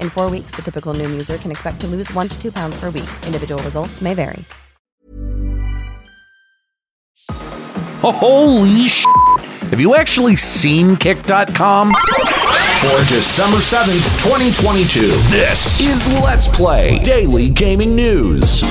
In 4 weeks, the typical Noom user can expect to lose 1 to 2 pounds per week. Individual results may vary. Holy sh! Have you actually seen Kick.com? For December 7th, 2022, this is Let's Play Daily Gaming News.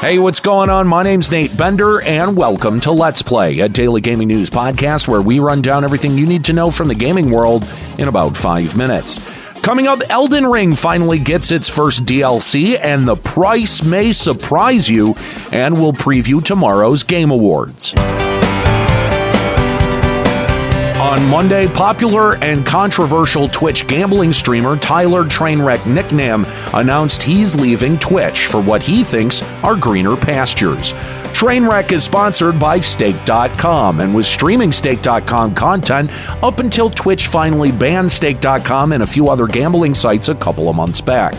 Hey, what's going on? My name's Nate Bender, and welcome to Let's Play, a daily gaming news podcast where we run down everything you need to know from the gaming world in about 5 minutes. Coming up, Elden Ring finally gets its first DLC, and the price may surprise you, and we'll preview tomorrow's Game Awards. On Monday, popular and controversial Twitch gambling streamer Tyler Trainwreck Nicknam announced he's leaving Twitch for what he thinks are greener pastures. Trainwreck is sponsored by Stake.com and was streaming Stake.com content up until Twitch finally banned Stake.com and a few other gambling sites a couple of months back.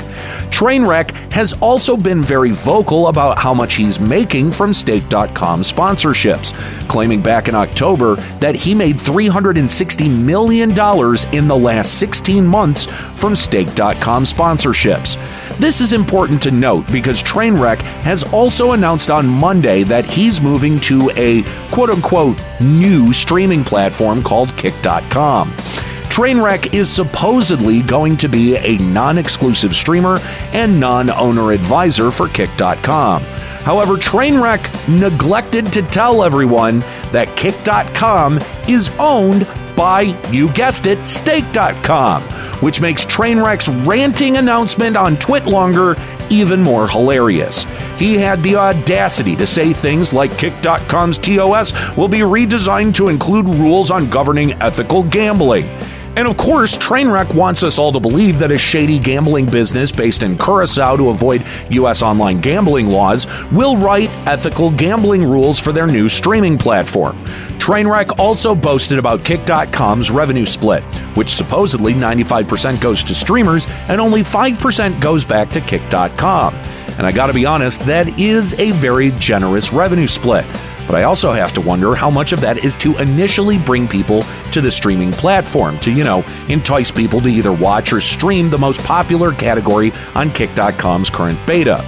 Trainwreck has also been very vocal about how much he's making from Stake.com sponsorships, claiming back in October that he made $360 million in the last 16 months from Stake.com sponsorships. This is important to note because Trainwreck has also announced on Monday that he's moving to a quote-unquote new streaming platform called Kick.com. Trainwreck is supposedly going to be a non-exclusive streamer and non-owner advisor for Kick.com. However, Trainwreck neglected to tell everyone that Kick.com is owned by, you guessed it, Stake.com, which makes Trainwreck's ranting announcement on TwitLonger even more hilarious. He had the audacity to say things like Kick.com's TOS will be redesigned to include rules on governing ethical gambling. And of course, Trainwreck wants us all to believe that a shady gambling business based in Curacao to avoid U.S. online gambling laws will write ethical gambling rules for their new streaming platform. Trainwreck also boasted about Kick.com's revenue split, which supposedly 95% goes to streamers and only 5% goes back to Kick.com. And I gotta be honest, that is a very generous revenue split. But I also have to wonder how much of that is to initially bring people to the streaming platform, to, entice people to either watch or stream the most popular category on Kick.com's current beta,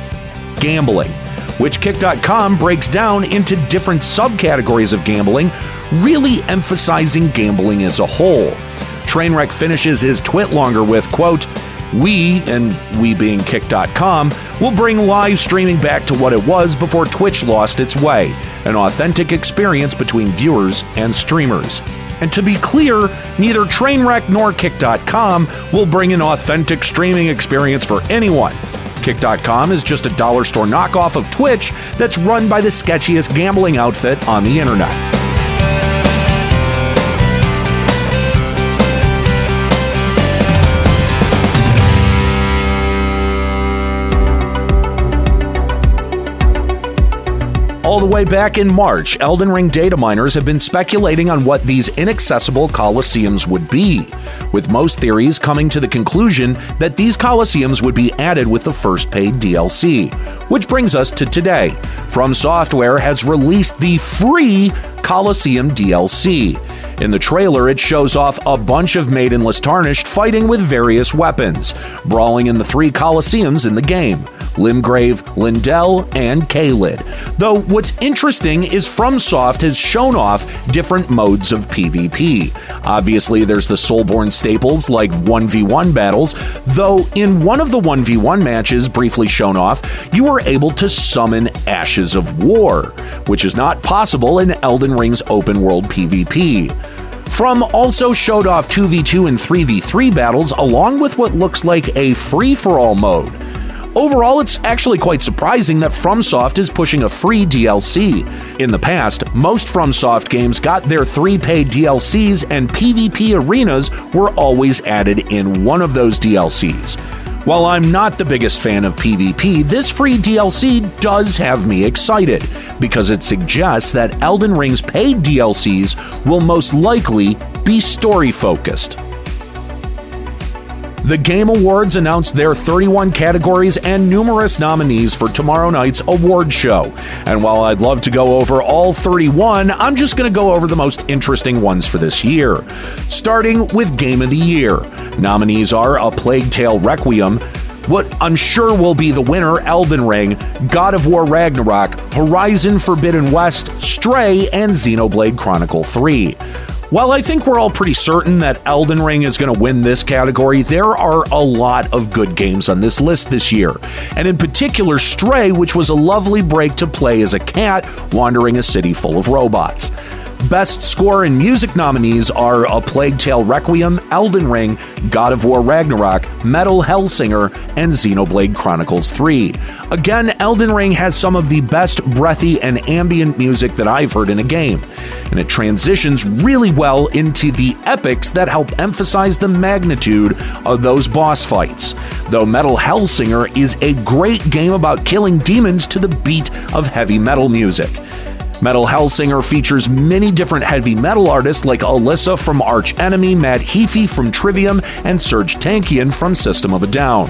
gambling, which Kick.com breaks down into different subcategories of gambling, really emphasizing gambling as a whole. Trainwreck finishes his TwitLonger with, quote, "We," and we being Kick.com, "will bring live streaming back to what it was before Twitch lost its way, an authentic experience between viewers and streamers." And to be clear, neither Trainwreck nor Kick.com will bring an authentic streaming experience for anyone. Kick.com is just a dollar store knockoff of Twitch that's run by the sketchiest gambling outfit on the internet. all the way back in March, Elden Ring data miners have been speculating on what these inaccessible colosseums would be, with most theories coming to the conclusion that these colosseums would be added with the first paid DLC. Which brings us to today. From Software has released the free Colosseum DLC. In the trailer, it shows off a bunch of Maidenless Tarnished fighting with various weapons, brawling in the three Colosseums in the game: Limgrave, Lyndell, and Kaelid. Though what's interesting is FromSoft has shown off different modes of PvP. Obviously, there's the Soulborn staples like 1v1 battles, though in one of the 1v1 matches briefly shown off, you were able to summon Ashes of War, which is not possible in Elden Ring's open-world PvP. From also showed off 2v2 and 3v3 battles, along with what looks like a free-for-all mode. Overall, it's actually quite surprising that FromSoft is pushing a free DLC. In the past, most FromSoft games got their three paid DLCs, and PvP arenas were always added in one of those DLCs. While I'm not the biggest fan of PvP, this free DLC does have me excited, because it suggests that Elden Ring's paid DLCs will most likely be story-focused. The Game Awards announced their 31 categories and numerous nominees for tomorrow night's award show. And while I'd love to go over all 31, I'm just going to go over the most interesting ones for this year. Starting with Game of the Year. Nominees are A Plague Tale Requiem, what I'm sure will be the winner, Elden Ring, God of War Ragnarok, Horizon Forbidden West, Stray, and Xenoblade Chronicles 3. While I think we're all pretty certain that Elden Ring is going to win this category, there are a lot of good games on this list this year, and in particular Stray, which was a lovely break to play as a cat wandering a city full of robots. Best Score and Music nominees are A Plague Tale Requiem, Elden Ring, God of War Ragnarok, Metal Hellsinger, and Xenoblade Chronicles 3. Again, Elden Ring has some of the best breathy and ambient music that I've heard in a game, and it transitions really well into the epics that help emphasize the magnitude of those boss fights. Though Metal Hellsinger is a great game about killing demons to the beat of heavy metal music. Metal Hellsinger features many different heavy metal artists like Alyssa from Arch Enemy, Matt Heafy from Trivium, and Serge Tankian from System of a Down.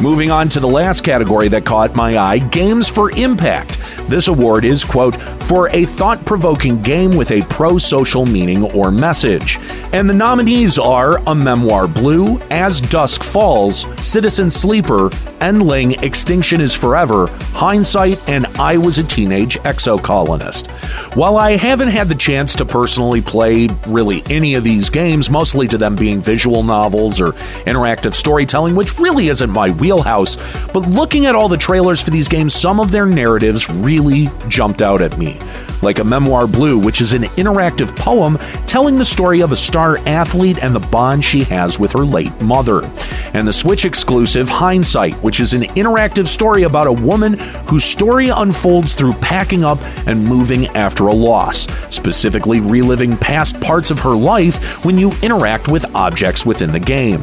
Moving on to the last category that caught my eye, Games for Impact. This award is, quote, for a thought-provoking game with a pro-social meaning or message. And the nominees are A Memoir Blue, As Dusk Falls, Citizen Sleeper, Endling, Extinction is Forever, Hindsight, and I Was a Teenage Exocolonist. While I haven't had the chance to personally play really any of these games, mostly to them being visual novels or interactive storytelling, which really isn't my wheelhouse, but looking at all the trailers for these games, some of their narratives really jumped out at me. Like A Memoir Blue, which is an interactive poem telling the story of a star athlete and the bond she has with her late mother. And the Switch exclusive Hindsight, which is an interactive story about a woman whose story unfolds through packing up and moving after a loss, specifically reliving past parts of her life when you interact with objects within the game.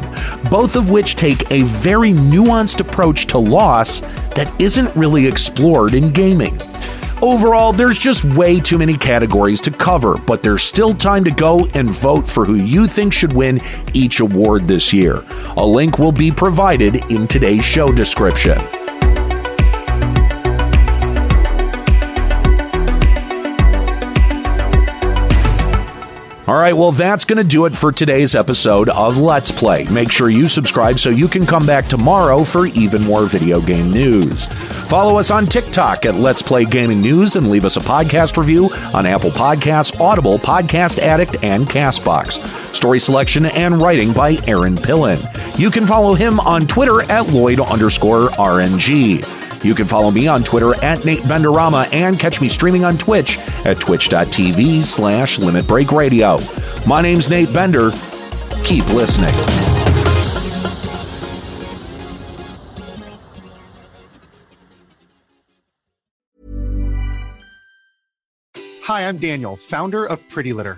Both of which take a very nuanced approach to loss that isn't really explored in gaming. Overall, there's just way too many categories to cover, but there's still time to go and vote for who you think should win each award this year. A link will be provided in today's show description. All right, well, that's going to do it for today's episode of Let's Play. Make sure you subscribe so you can come back tomorrow for even more video game news. Follow us on TikTok at Let's Play Gaming News and leave us a podcast review on Apple Podcasts, Audible, Podcast Addict, and CastBox. Story selection and writing by Aaron Pillen. You can follow him on Twitter at Lloyd_RNG. You can follow me on Twitter at Nate Benderama and catch me streaming on Twitch at twitch.tv/Limit Break Radio. My name's Nate Bender. Keep listening. Hi, I'm Daniel, founder of Pretty Litter.